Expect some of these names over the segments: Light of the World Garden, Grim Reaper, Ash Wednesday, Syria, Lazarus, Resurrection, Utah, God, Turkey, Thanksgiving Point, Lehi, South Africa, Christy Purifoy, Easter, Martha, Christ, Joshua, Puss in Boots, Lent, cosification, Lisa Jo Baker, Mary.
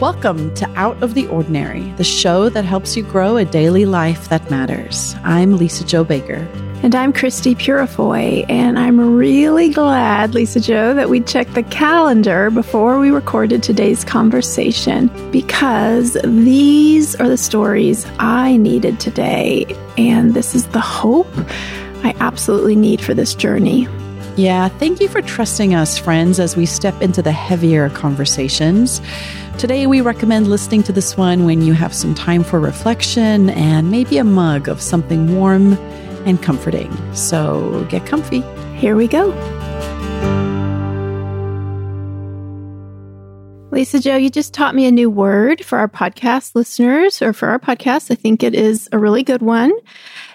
Welcome to Out of the Ordinary, the show that helps you grow a daily life that matters. I'm Lisa Jo Baker. And I'm Christy Purifoy, and I'm really glad, Lisa Jo, that we checked the calendar before we recorded today's conversation, because these are the stories I needed today, and this is the hope I absolutely need for this journey. Yeah, thank you for trusting us, friends, as we step into the heavier conversations. Today, we recommend listening to this one when you have some time for reflection and maybe a mug of something warm and comforting. So get comfy. Here we go. Lisa Jo, you just taught me a new word for our podcast listeners, or for our podcast. I think it is a really good one.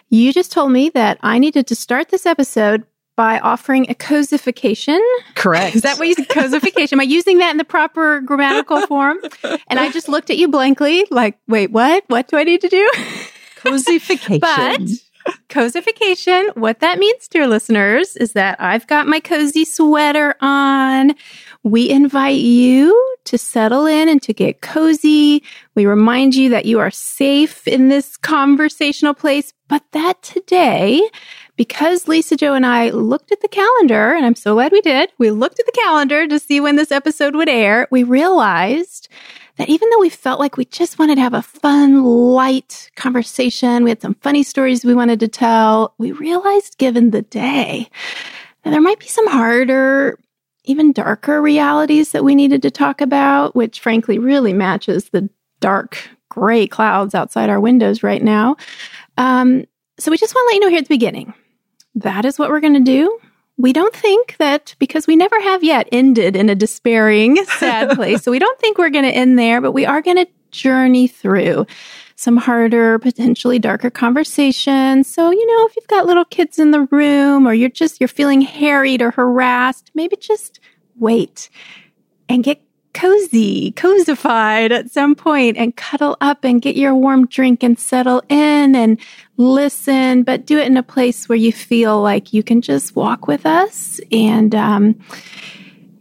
You just told me that I needed to start this episode by offering a cosification. Correct. Is that what you said? Cosification. Am I using that in the proper grammatical form? And I just looked at you blankly like, wait, what? What do I need to do? Cosification. But cosification, what that means, dear listeners, is that I've got my cozy sweater on. We invite you to settle in and to get cozy. We remind you that you are safe in this conversational place, but that today, because Lisa Jo and I looked at the calendar, and I'm so glad we did, we looked at the calendar to see when this episode would air, we realized that even though we felt like we just wanted to have a fun, light conversation, we had some funny stories we wanted to tell, we realized, given the day, that there might be some harder, even darker realities that we needed to talk about, which frankly really matches the dark gray clouds outside our windows right now. So we just want to let you know here at the beginning, that is what we're going to do. We don't think that, because we never have yet ended in a despairing, sad place, so we don't think we're going to end there, but we are going to journey through some harder, potentially darker conversations. So, you know, if you've got little kids in the room, or you're feeling harried or harassed, maybe just wait and get cozy, cosified at some point, and cuddle up and get your warm drink and settle in and listen, but do it in a place where you feel like you can just walk with us. And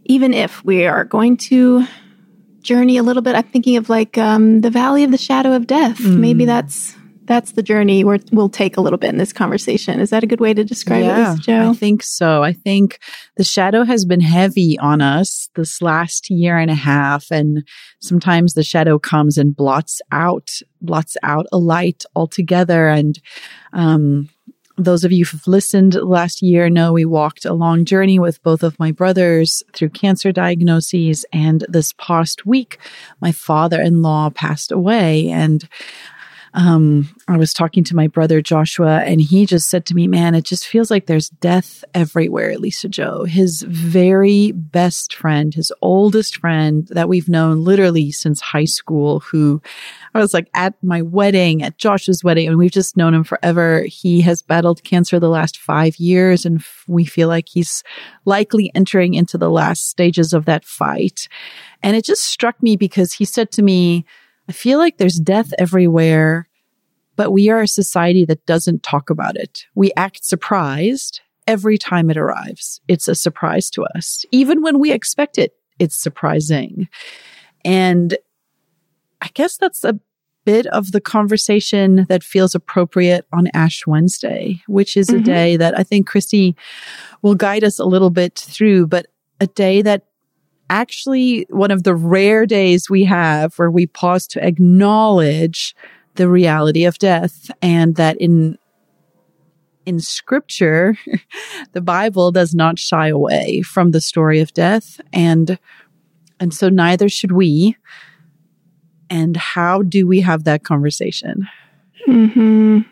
even if we are going to journey a little bit, I'm thinking of like the Valley of the Shadow of Death. Maybe that's the journey where we'll take a little bit in this conversation. Is that a good way to describe it, Jo? I think so. I think the shadow has been heavy on us this last year and a half. And sometimes the shadow comes and blots out a light altogether. And those of you who've listened last year know we walked a long journey with both of my brothers through cancer diagnoses. And this past week, my father-in-law passed away. And I was talking to my brother, Joshua, and he just said to me, man, it just feels like there's death everywhere, Lisa Jo. His very best friend, his oldest friend that we've known literally since high school, who I was like at my wedding, at Joshua's wedding, and we've just known him forever. He has battled cancer the last 5 years, and we feel like he's likely entering into the last stages of that fight. And it just struck me because he said to me, I feel like there's death everywhere, but we are a society that doesn't talk about it. We act surprised every time it arrives. It's a surprise to us. Even when we expect it, it's surprising. And I guess that's a bit of the conversation that feels appropriate on Ash Wednesday, which is a day that I think Christy will guide us a little bit through, but a day that actually one of the rare days we have where we pause to acknowledge the reality of death, and that in Scripture, the Bible does not shy away from the story of death, and so neither should we. And how do we have that conversation?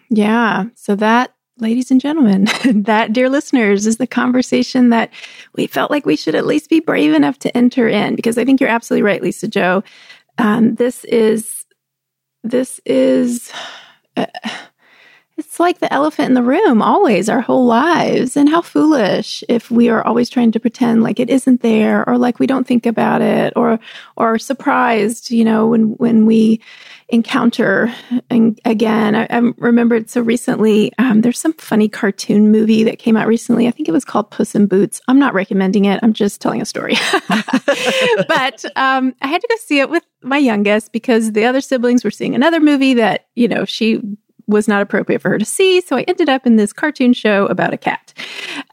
Yeah, so that, ladies and gentlemen, that, dear listeners, is the conversation that we felt like we should at least be brave enough to enter in, because I think you're absolutely right, Lisa Jo. This is It's like the elephant in the room, always, our whole lives. And how foolish if we are always trying to pretend like it isn't there, or like we don't think about it, or surprised, you know, when we encounter. And again, I remembered so recently, there's some funny cartoon movie that came out recently. I think it was called Puss in Boots. I'm not recommending it. I'm just telling a story. But I had to go see it with my youngest because the other siblings were seeing another movie that, you know, she was not appropriate for her to see. So I ended up in this cartoon show about a cat.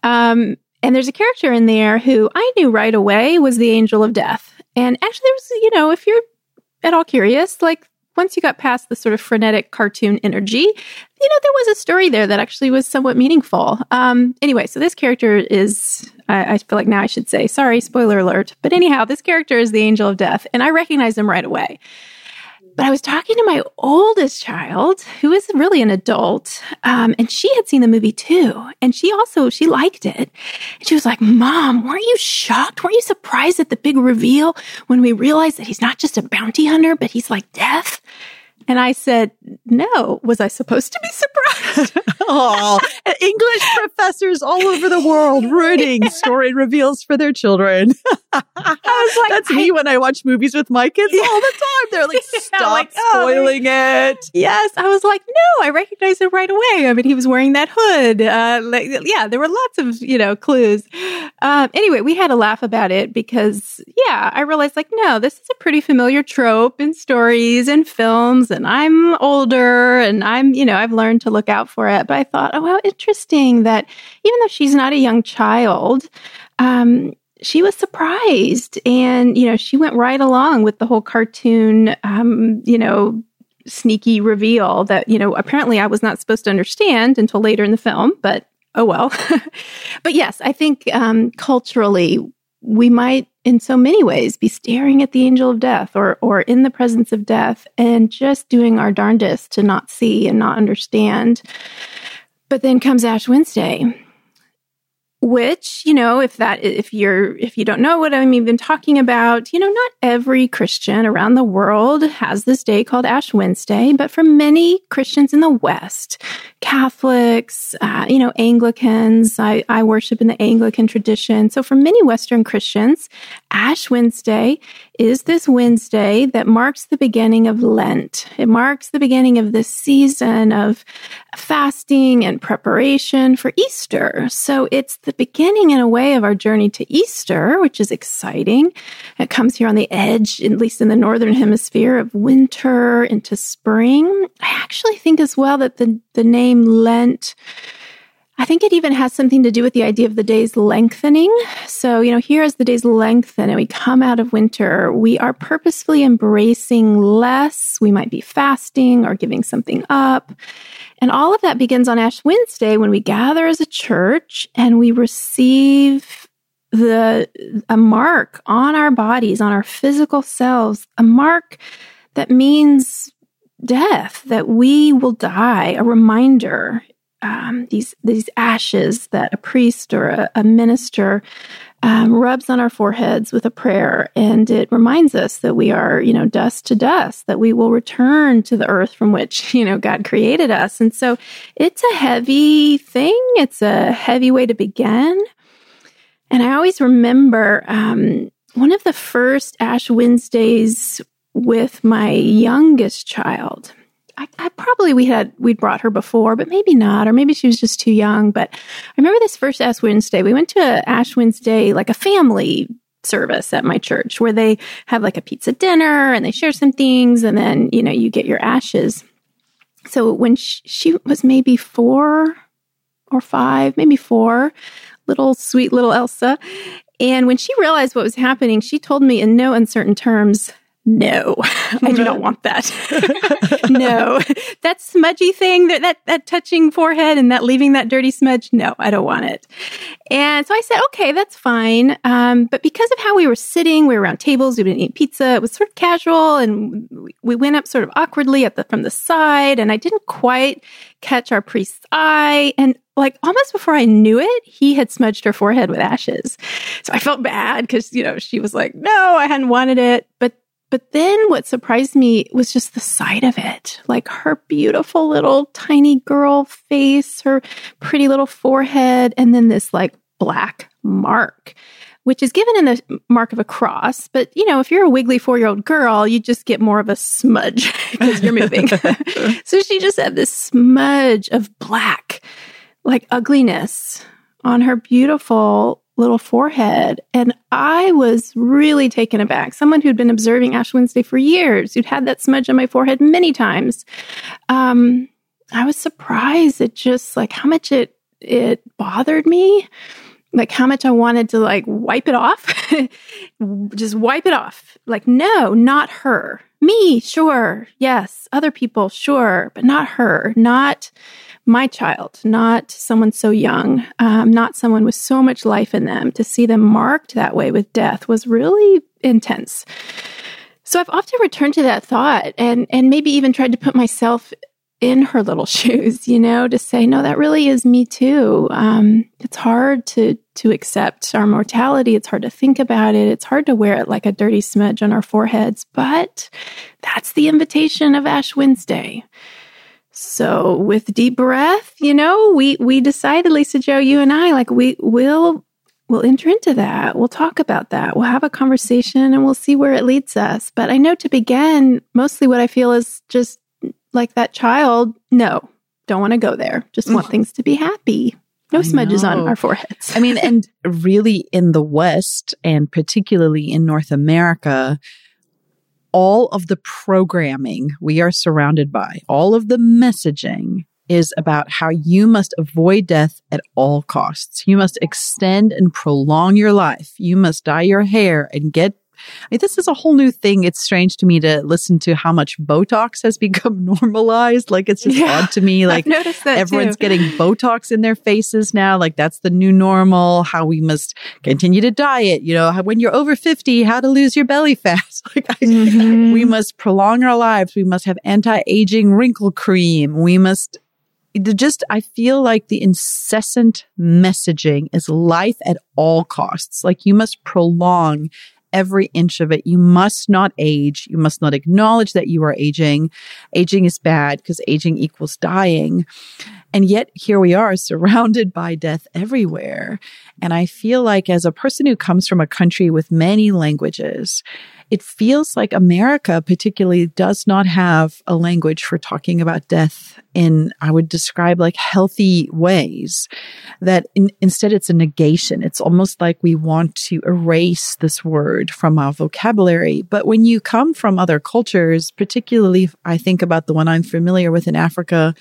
And there's a character in there who I knew right away was the angel of death. And actually there was, you know, if you're at all curious, like once you got past the sort of frenetic cartoon energy, you know, there was a story there that actually was somewhat meaningful. Anyway, so this character is, I feel like now I should say, sorry, spoiler alert. But anyhow, this character is the angel of death. And I recognized him right away. But I was talking to my oldest child, who is really an adult, and she had seen the movie too. And she liked it. And she was like, Mom, weren't you shocked? Weren't you surprised at the big reveal when we realized that he's not just a bounty hunter, but he's like death? And I said, no, was I supposed to be surprised? Oh, English professors all over the world ruining story reveals for their children. I was like, that's me when I watch movies with my kids all the time. They're like, stop spoiling it. Yes. I was like, no, I recognized it right away. I mean, he was wearing that hood. There were lots of, you know, clues. Anyway, we had a laugh about it because, I realized like, no, this is a pretty familiar trope in stories and films. And I'm older and I've learned to look out for it. But I thought, oh, how interesting that even though she's not a young child, she was surprised. And, you know, she went right along with the whole cartoon, sneaky reveal that, you know, apparently I was not supposed to understand until later in the film. But oh, well. But yes, I think culturally, we might in so many ways be staring at the angel of death or in the presence of death and just doing our darndest to not see and not understand. But then comes Ash Wednesday, which, you know, if you don't know what I'm even talking about, you know, not every Christian around the world has this day called Ash Wednesday, but for many Christians in the West, Catholics, Anglicans, I worship in the Anglican tradition. So for many Western Christians, Ash Wednesday is this Wednesday that marks the beginning of Lent. It marks the beginning of this season of fasting and preparation for Easter. So it's the beginning, in a way, of our journey to Easter, which is exciting. It comes here on the edge, at least in the Northern Hemisphere, of winter into spring. I actually think as well that the name Lent, I think it even has something to do with the idea of the day's lengthening. So, you know, here as the days lengthen and we come out of winter, we are purposefully embracing less. We might be fasting or giving something up. And all of that begins on Ash Wednesday when we gather as a church and we receive a mark on our bodies, on our physical selves, a mark that means death, that we will die, a reminder. These ashes that a priest or a minister rubs on our foreheads with a prayer, and it reminds us that we are, you know, dust to dust, that we will return to the earth from which, you know, God created us. And so it's a heavy thing. It's a heavy way to begin. And I always remember one of the first Ash Wednesdays with my youngest child. We'd brought her before, but maybe not, or maybe she was just too young. But I remember this first Ash Wednesday, we went to an Ash Wednesday, like a family service at my church where they have like a pizza dinner and they share some things and then, you know, you get your ashes. So when she was maybe 4 or 5, maybe 4, little sweet little Elsa. And when she realized what was happening, she told me in no uncertain terms, no, I do not want that. No, that smudgy thing, that touching forehead and that leaving that dirty smudge, no, I don't want it. And so I said, okay, that's fine. But because of how we were sitting, we were around tables, we didn't eat pizza, it was sort of casual, and we went up sort of awkwardly from the side, and I didn't quite catch our priest's eye, and like almost before I knew it, he had smudged her forehead with ashes. So I felt bad because, you know, she was like, no, I hadn't wanted it, but But then what surprised me was just the sight of it, like her beautiful little tiny girl face, her pretty little forehead, and then this like black mark, which is given in the mark of a cross. But, you know, if you're a wiggly 4-year-old girl, you just get more of a smudge because you're moving. So she just had this smudge of black, like ugliness on her beautiful little forehead. And I was really taken aback. Someone who'd been observing Ash Wednesday for years, who'd had that smudge on my forehead many times. I was surprised at just like how much it bothered me, like how much I wanted to like wipe it off, just wipe it off. Like, no, not her. Me, sure. Yes. Other people, sure. But not her, not my child, not someone so young, not someone with so much life in them. To see them marked that way with death was really intense. So I've often returned to that thought and maybe even tried to put myself in her little shoes, you know, to say, no, that really is me too. It's hard to accept our mortality. It's hard to think about it. It's hard to wear it like a dirty smudge on our foreheads. But that's the invitation of Ash Wednesday. So with deep breath, you know, we decided, Lisa Jo, you and I, like we'll enter into that. We'll talk about that. We'll have a conversation and we'll see where it leads us. But I know to begin, mostly what I feel is just like that child, no, don't want to go there. Just want things to be happy. No smudges on our foreheads. I mean, and really in the West and particularly in North America, all of the programming we are surrounded by, all of the messaging is about how you must avoid death at all costs. You must extend and prolong your life. You must dye your hair and get... I mean, this is a whole new thing. It's strange to me to listen to how much Botox has become normalized. Like, it's just odd to me. Like, I've noticed that everyone's getting Botox in their faces now. Like, that's the new normal, how we must continue to diet. You know, when you're over 50, how to lose your belly fat. Like, we must prolong our lives. We must have anti-aging wrinkle cream. We must... Just, I feel like the incessant messaging is life at all costs. Like, you must prolong every inch of it. You must not age. You must not acknowledge that you are aging. Aging is bad because aging equals dying. And yet here we are surrounded by death everywhere. And I feel like as a person who comes from a country with many languages, it feels like America particularly does not have a language for talking about death in, I would describe, like healthy ways. That instead it's a negation. It's almost like we want to erase this word from our vocabulary. But when you come from other cultures, particularly I think about the one I'm familiar with in Africa,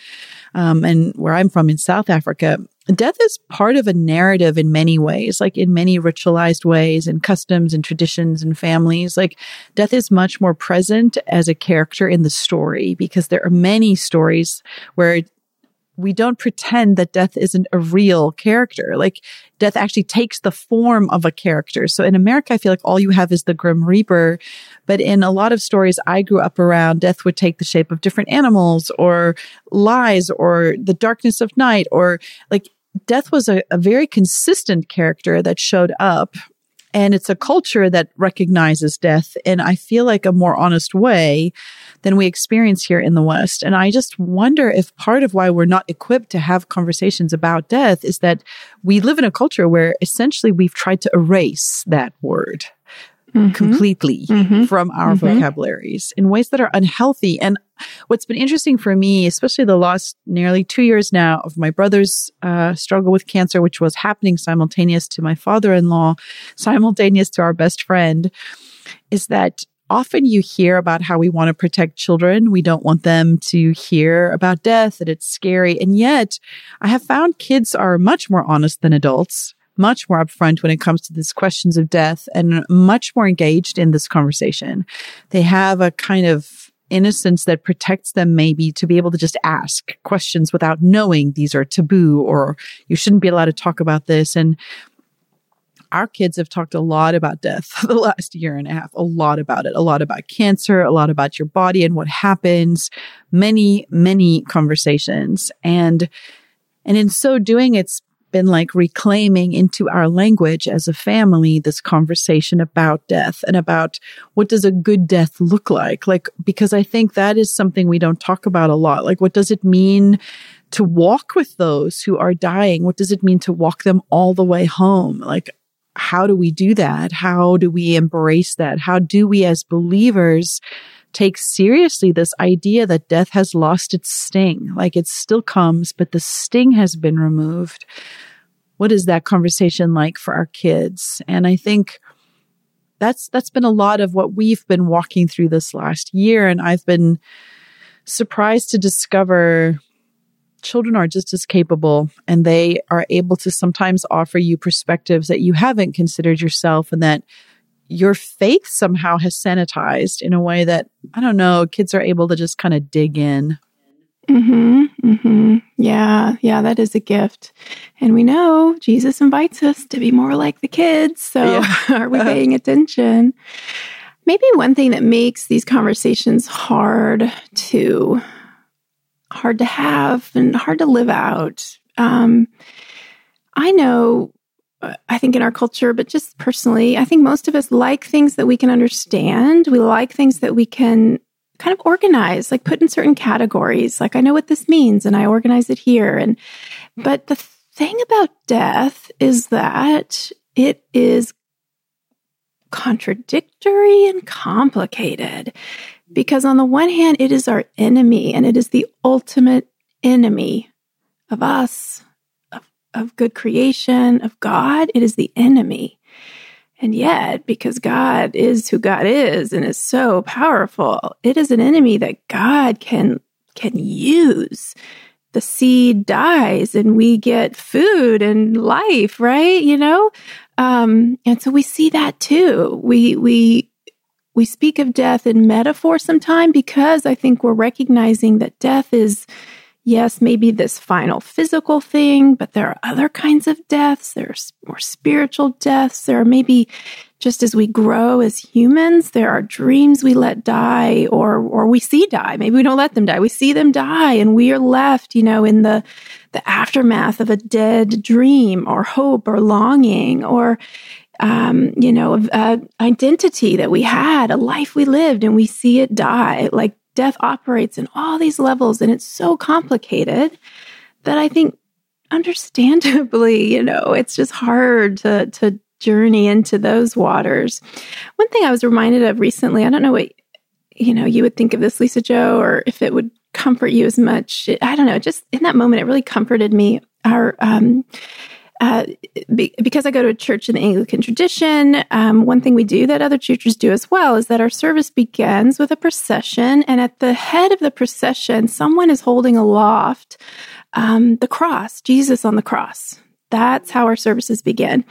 and where I'm from in South Africa, death is part of a narrative in many ways, like in many ritualized ways and customs and traditions and families. Like, death is much more present as a character in the story because there are many stories where we don't pretend that death isn't a real character. Like, death actually takes the form of a character. So in America, I feel like all you have is the Grim Reaper. But in a lot of stories I grew up around, death would take the shape of different animals or lies or the darkness of night, or like death was a very consistent character that showed up. And it's a culture that recognizes death in, I feel like, a more honest way than we experience here in the West. And I just wonder if part of why we're not equipped to have conversations about death is that we live in a culture where essentially we've tried to erase that word completely from our vocabularies in ways that are unhealthy. And what's been interesting for me, especially the last nearly 2 years now of my brother's struggle with cancer, which was happening simultaneous to my father-in-law, simultaneous to our best friend, is that often you hear about how we want to protect children. We don't want them to hear about death, that it's scary. And yet I have found kids are much more honest than adults, much more upfront when it comes to these questions of death, and much more engaged in this conversation. They have a kind of innocence that protects them maybe to be able to just ask questions without knowing these are taboo or you shouldn't be allowed to talk about this. And our kids have talked a lot about death the last year and a half, a lot about it, a lot about cancer, a lot about your body and what happens, many, many conversations. And in so doing, it's been like reclaiming into our language as a family this conversation about death and about what does a good death look like? Like, because I think that is something we don't talk about a lot. Like, what does it mean to walk with those who are dying? What does it mean to walk them all the way home? Like, how do we do that? How do we embrace that? How do we as believers take seriously this idea that death has lost its sting? Like, it still comes, but the sting has been removed. What is that conversation like for our kids? And I think that's been a lot of what we've been walking through this last year. And I've been surprised to discover children are just as capable, and they are able to sometimes offer you perspectives that you haven't considered yourself, and that your faith somehow has sanitized in a way that, I don't know, kids are able to just kind of dig in. Mm-hmm. Mm-hmm. Yeah, that is a gift. And we know Jesus invites us to be more like the kids. So Are we paying attention? Maybe one thing that makes these conversations hard to have and hard to live out. I know, I think in our culture, but just personally, I think most of us like things that we can understand. We like things that we can kind of organize, like put in certain categories. Like, I know what this means and I organize it here. But the thing about death is that it is contradictory and complicated. Because on the one hand, it is our enemy, and it is the ultimate enemy of us, of good creation, of God. It is the enemy. And yet, because God is who God is and is so powerful, it is an enemy that God can use. The seed dies and we get food and life, right? You know? And so we see that too. We speak of death in metaphor sometimes because I think we're recognizing that death is, yes, maybe this final physical thing, but there are other kinds of deaths. There's more spiritual deaths. There are maybe, just as we grow as humans, there are dreams we let die or we see die. Maybe we don't let them die. We see them die, and we are left, in the aftermath of a dead dream or hope or longing or identity that we had, a life we lived, and we see it die. Like, death operates in all these levels, and it's so complicated that I think, understandably, it's just hard to journey into those waters. One thing I was reminded of recently, I don't know what, you would think of this, Lisa Jo, or if it would comfort you as much. I don't know, just in that moment, it really comforted me. Our, because I go to a church in the Anglican tradition, one thing we do that other churches do as well is that our service begins with a procession, and at the head of the procession, someone is holding aloft the cross, Jesus on the cross. That's how our services begin.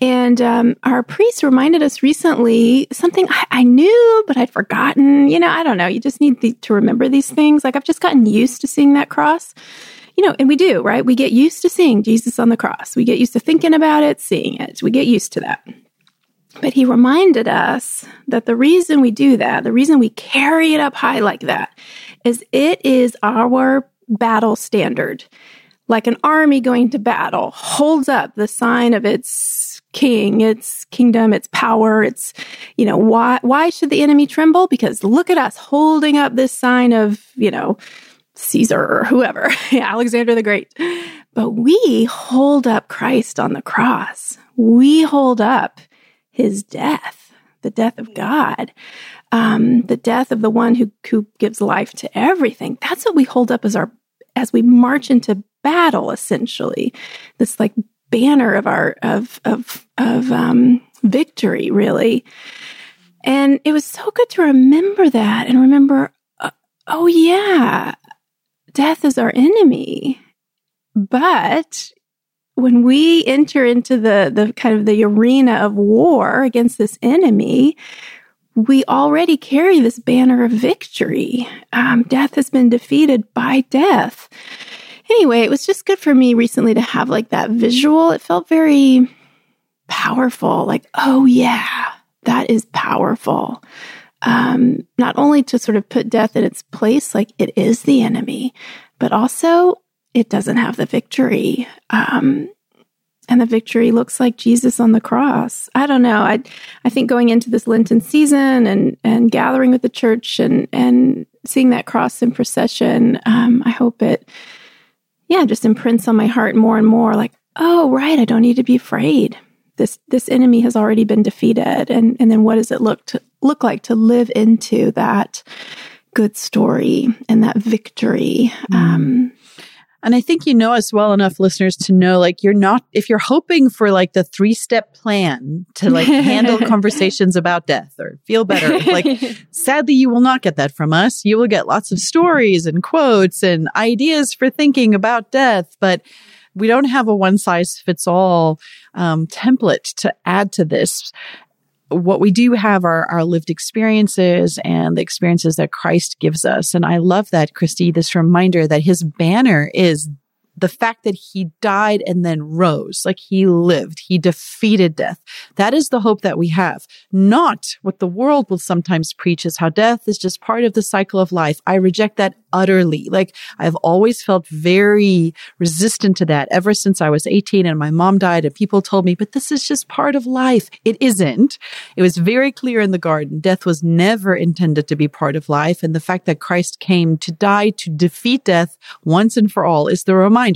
And our priest reminded us recently something I knew, but I'd forgotten. I don't know. You just need to remember these things. Like, I've just gotten used to seeing that cross. And we do, right? We get used to seeing Jesus on the cross. We get used to thinking about it, seeing it. We get used to that. But he reminded us that the reason we do that, the reason we carry it up high like that, is it is our battle standard. Like an army going to battle holds up the sign of its king, its kingdom, its power, its, why should the enemy tremble? Because look at us holding up this sign of, Caesar or whoever, Alexander the Great. But we hold up Christ on the cross. We hold up his death, the death of God, the death of the one who gives life to everything. That's what we hold up as we march into battle, essentially. This like banner of our victory, really. And it was so good to remember that and remember, oh yeah, death is our enemy, but when we enter into the kind of the arena of war against this enemy, we already carry this banner of victory. Death has been defeated by death. Anyway, it was just good for me recently to have like that visual. It felt very powerful, like, oh yeah, that is powerful. Not only to sort of put death in its place, like it is the enemy, but also it doesn't have the victory. And the victory looks like Jesus on the cross. I don't know. I think going into this Lenten season and gathering with the church and seeing that cross in procession, I hope it, just imprints on my heart more and more like, oh, right, I don't need to be afraid. This enemy has already been defeated. And then what does it look like to live into that good story and that victory? And I think you know us well enough, listeners, to know, like, you're not, if you're hoping for, like, the 3-step plan to, like, handle conversations about death or feel better, like, sadly, you will not get that from us. You will get lots of stories and quotes and ideas for thinking about death, but we don't have a one-size-fits-all template to add to this. What we do have are our lived experiences and the experiences that Christ gives us. And I love that, Christy, this reminder that his banner is the fact that he died and then rose, like he lived, he defeated death. That is the hope that we have, not what the world will sometimes preach is how death is just part of the cycle of life. I reject that utterly. Like, I've always felt very resistant to that ever since I was 18 and my mom died and people told me, but this is just part of life. It isn't. It was very clear in the garden. Death was never intended to be part of life. And the fact that Christ came to die, to defeat death once and for all is the reminder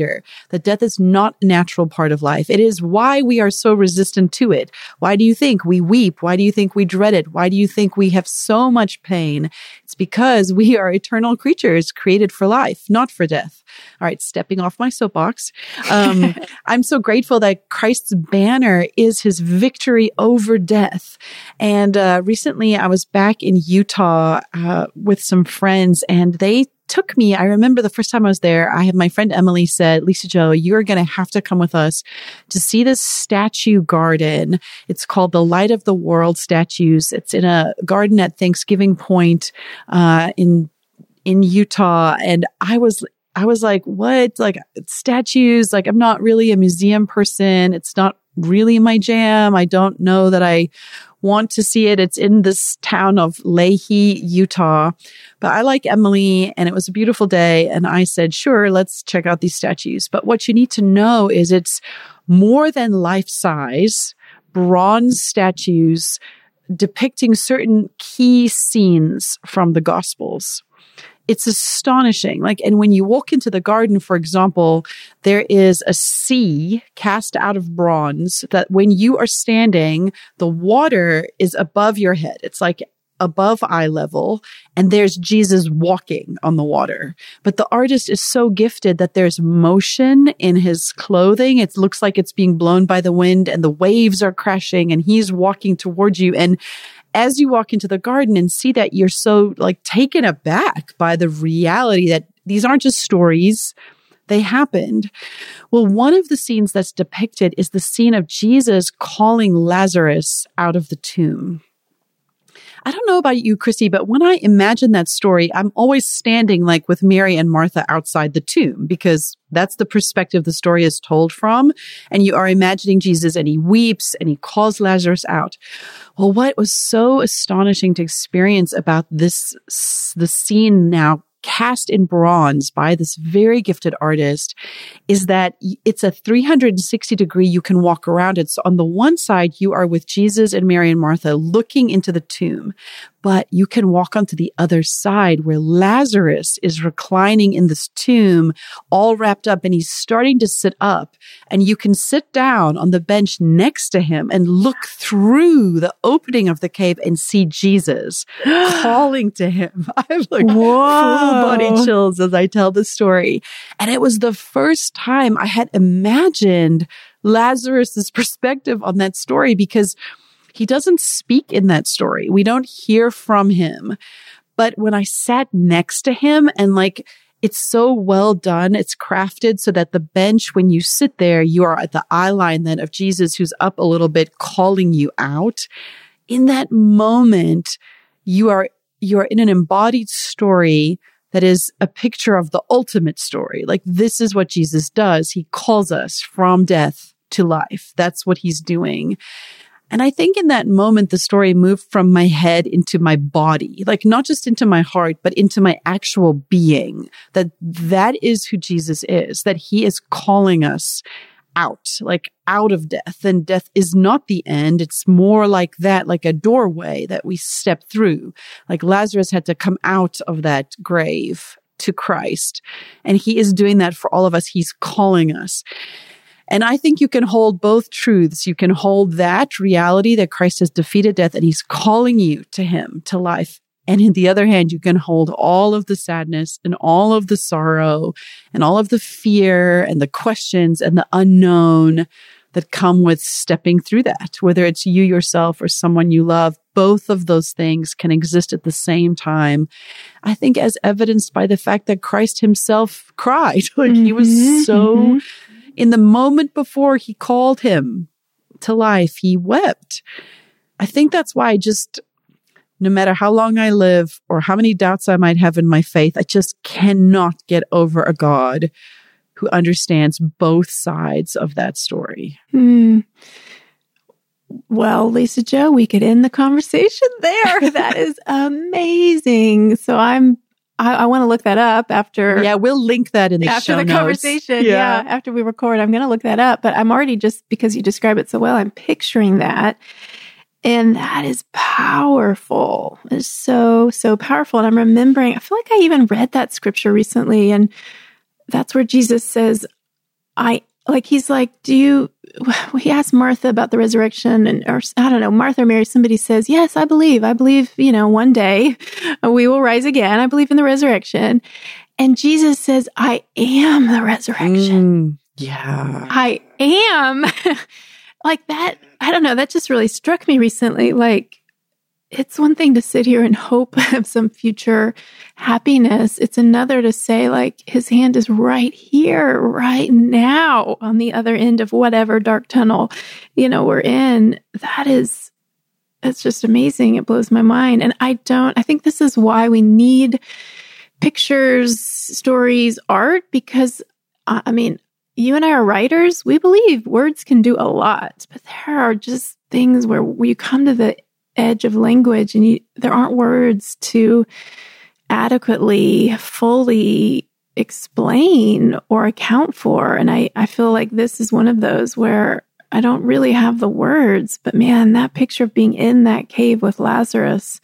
that death is not a natural part of life. It is why we are so resistant to it. Why do you think we weep? Why do you think we dread it? Why do you think we have so much pain? It's because we are eternal creatures created for life, not for death. All right, stepping off my soapbox. I'm so grateful that Christ's banner is his victory over death. And recently I was back in Utah with some friends, and they took me. I remember the first time I was there, I had my friend Emily said, Lisa Jo, you're going to have to come with us to see this statue garden. It's called the Light of the World Statues. It's in a garden at Thanksgiving Point in Utah. And I was like, what? Like, statues? Like, I'm not really a museum person. It's not really my jam. I don't know that I want to see it. It's in this town of Lehi, Utah. But I like Emily, and it was a beautiful day. And I said, sure, let's check out these statues. But what you need to know is it's more than life-size bronze statues depicting certain key scenes from the Gospels. It's astonishing. Like, and when you walk into the garden, for example, there is a sea cast out of bronze that when you are standing, the water is above your head. It's like above eye level, and there's Jesus walking on the water. But the artist is so gifted that there's motion in his clothing. It looks like it's being blown by the wind, and the waves are crashing, and he's walking towards you. And as you walk into the garden and see that, you're so, like, taken aback by the reality that these aren't just stories, they happened. Well, one of the scenes that's depicted is the scene of Jesus calling Lazarus out of the tomb. I don't know about you, Christy, but when I imagine that story, I'm always standing, like, with Mary and Martha outside the tomb, because that's the perspective the story is told from. And you are imagining Jesus, and he weeps and he calls Lazarus out. Well, what was so astonishing to experience about the scene now cast in bronze by this very gifted artist is that it's a 360 degree. You can walk around it. So on the one side, you are with Jesus and Mary and Martha looking into the tomb, but you can walk onto the other side where Lazarus is reclining in this tomb, all wrapped up, and he's starting to sit up, and you can sit down on the bench next to him and look through the opening of the cave and see Jesus calling to him. I'm like, whoa. Body chills as I tell the story. And it was the first time I had imagined Lazarus's perspective on that story, because he doesn't speak in that story. We don't hear from him. But when I sat next to him, and, like, it's so well done. It's crafted so that the bench, when you sit there, you are at the eye line then of Jesus, who's up a little bit calling you out. In that moment, you are in an embodied story that is a picture of the ultimate story. Like, this is what Jesus does. He calls us from death to life. That's what he's doing. And I think in that moment, the story moved from my head into my body, like, not just into my heart, but into my actual being, that is who Jesus is, that he is calling us out of death. And death is not the end. It's more like that, like a doorway that we step through. Like Lazarus had to come out of that grave to Christ. And he is doing that for all of us. He's calling us. And I think you can hold both truths. You can hold that reality that Christ has defeated death and he's calling you to him, to life. And on the other hand, you can hold all of the sadness and all of the sorrow and all of the fear and the questions and the unknown that come with stepping through that, whether it's you yourself or someone you love. Both of those things can exist at the same time. I think as evidenced by the fact that Christ himself cried. Like he was so, in the moment before he called him to life, he wept. I think that's why no matter how long I live or how many doubts I might have in my faith, I just cannot get over a God who understands both sides of that story. Well, Lisa Jo, we could end the conversation there. That is amazing. So I want to look that up after. Yeah, we'll link that in the show notes. After the conversation. Yeah. After we record, I'm going to look that up. But I'm already, just because you describe it so well, I'm picturing that. And that is powerful. It's so, so powerful. And I'm remembering, I feel like I even read that scripture recently. And that's where Jesus says, he asked Martha about the resurrection, Martha or Mary, somebody says, yes, I believe, one day we will rise again. I believe in the resurrection. And Jesus says, I am the resurrection. Yeah. I am. Like that, I don't know, that just really struck me recently. Like, it's one thing to sit here and hope of some future happiness. It's another to say, like, his hand is right here, right now, on the other end of whatever dark tunnel, we're in. That's just amazing. It blows my mind. And I think this is why we need pictures, stories, art, because, you and I are writers. We believe words can do a lot, but there are just things where you come to the edge of language and there aren't words to adequately, fully explain or account for. And I feel like this is one of those where I don't really have the words, but man, that picture of being in that cave with Lazarus.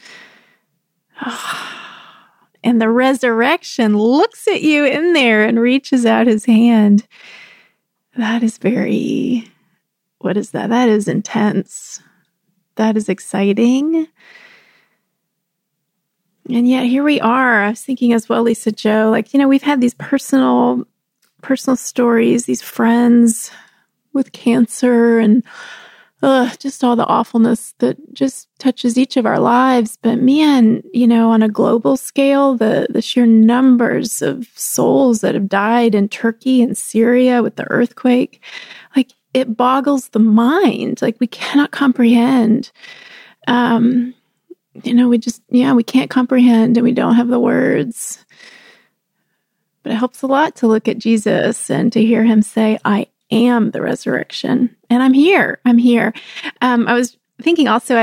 And the resurrection looks at you in there and reaches out his hand. That is very, what is that? That is intense. That is exciting. And yet here we are. I was thinking as well, Lisa Jo, like, we've had these personal stories, these friends with cancer and just all the awfulness that just touches each of our lives. But man, on a global scale, the sheer numbers of souls that have died in Turkey and Syria with the earthquake, like it boggles the mind. Like we cannot comprehend. We can't comprehend and we don't have the words. But it helps a lot to look at Jesus and to hear him say, I am the resurrection, and I'm here. I was thinking also,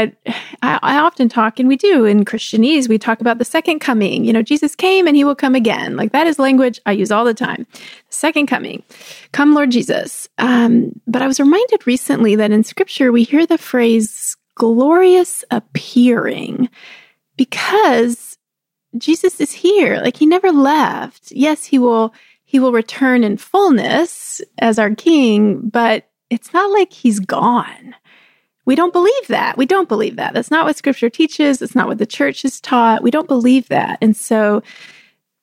I often talk, and we do in Christianese, we talk about the second coming. Jesus came and he will come again. Like that is language I use all the time. Second coming, come Lord Jesus. But I was reminded recently that in scripture, we hear the phrase glorious appearing, because Jesus is here. Like he never left. Yes, he will return in fullness as our king, but it's not like he's gone. We don't believe that. That's not what scripture teaches. It's not what the church is taught. We don't believe that. And so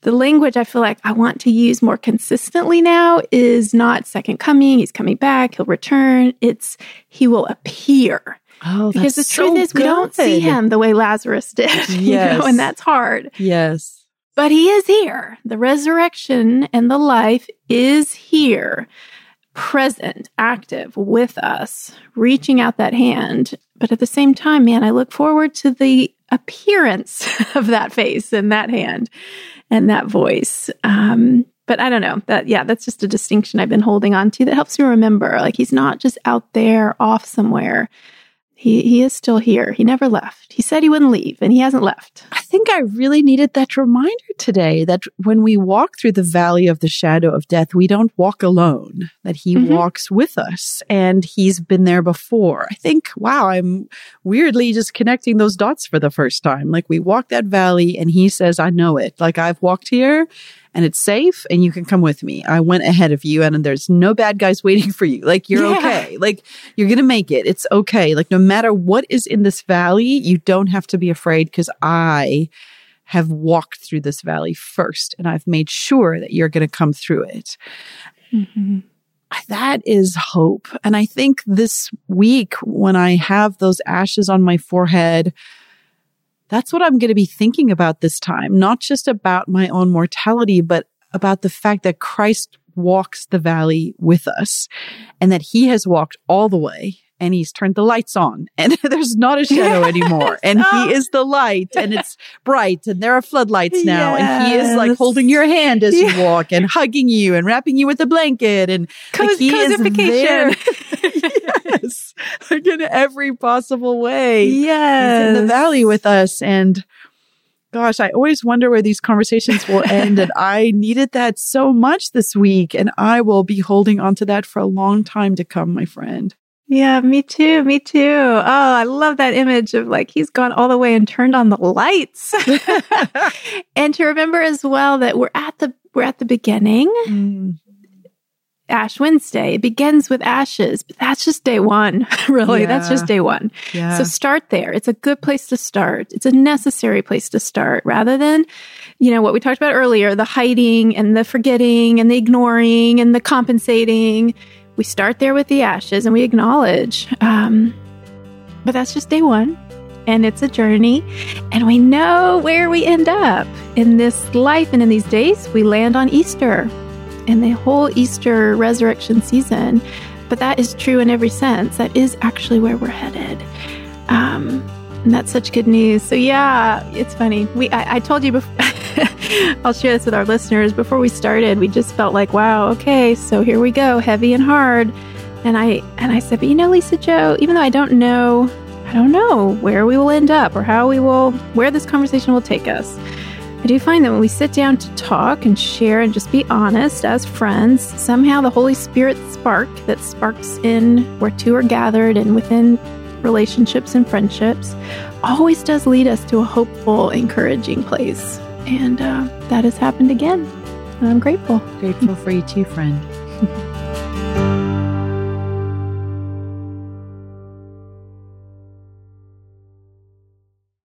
the language I feel like I want to use more consistently now is not second coming, he's coming back, he'll return. It's he will appear. Oh, because the truth is we don't see him the way Lazarus did, yes. And that's hard. Yes. But he is here. The resurrection and the life is here, present, active with us, reaching out that hand. But at the same time, man, I look forward to the appearance of that face and that hand and that voice. But I don't know. That's just a distinction I've been holding on to that helps me remember. Like he's not just out there off somewhere. He is still here. He never left. He said he wouldn't leave, and he hasn't left. think I really needed that reminder today that when we walk through the valley of the shadow of death, we don't walk alone, that he walks with us and he's been there before. I think, wow, I'm weirdly just connecting those dots for the first time. Like we walk that valley and he says, I know it. Like I've walked here and it's safe and you can come with me. I went ahead of you and there's no bad guys waiting for you. Like you're okay. Like you're going to make it. It's okay. Like no matter what is in this valley, you don't have to be afraid because I have walked through this valley first and I've made sure that you're going to come through it. Mm-hmm. That is hope. And I think this week when I have those ashes on my forehead, that's what I'm going to be thinking about this time, not just about my own mortality, but about the fact that Christ walks the valley with us and that he has walked all the way and he's turned the lights on and there's not a shadow anymore and he is the light and it's bright and there are floodlights now and he is like holding your hand as you walk and hugging you and wrapping you with a blanket and like, he is there. Yes, like in every possible way. Yes. He's in the valley with us. And gosh, I always wonder where these conversations will end. And I needed that so much this week. And I will be holding on to that for a long time to come, my friend. Yeah, me too. Me too. Oh, I love that image of like, he's gone all the way and turned on the lights. And to remember as well that we're at the beginning. Mm. Ash Wednesday. It begins with ashes, but that's just day one, really. Yeah. That's just day one. Yeah. So start there. It's a good place to start. It's a necessary place to start rather than, you know, what we talked about earlier, the hiding and the forgetting and the ignoring and the compensating. We start there with the ashes and we acknowledge. But that's just day one. And it's a journey. And we know where we end up in this life. And in these days, we land on Easter. And the whole Easter resurrection season. But that is true in every sense. That is actually where we're headed. And that's such good news. So yeah, it's funny. I told you before, I'll share this with our listeners. Before we started, we just felt like, wow, okay, so here we go, heavy and hard. And I said, but you know, Lisa Jo, even though I don't know where we will end up or where this conversation will take us. I do find that when we sit down to talk and share and just be honest as friends, somehow the Holy Spirit spark that sparks in where two are gathered and within relationships and friendships always does lead us to a hopeful, encouraging place. And that has happened again. And I'm grateful. Grateful for you too, friend.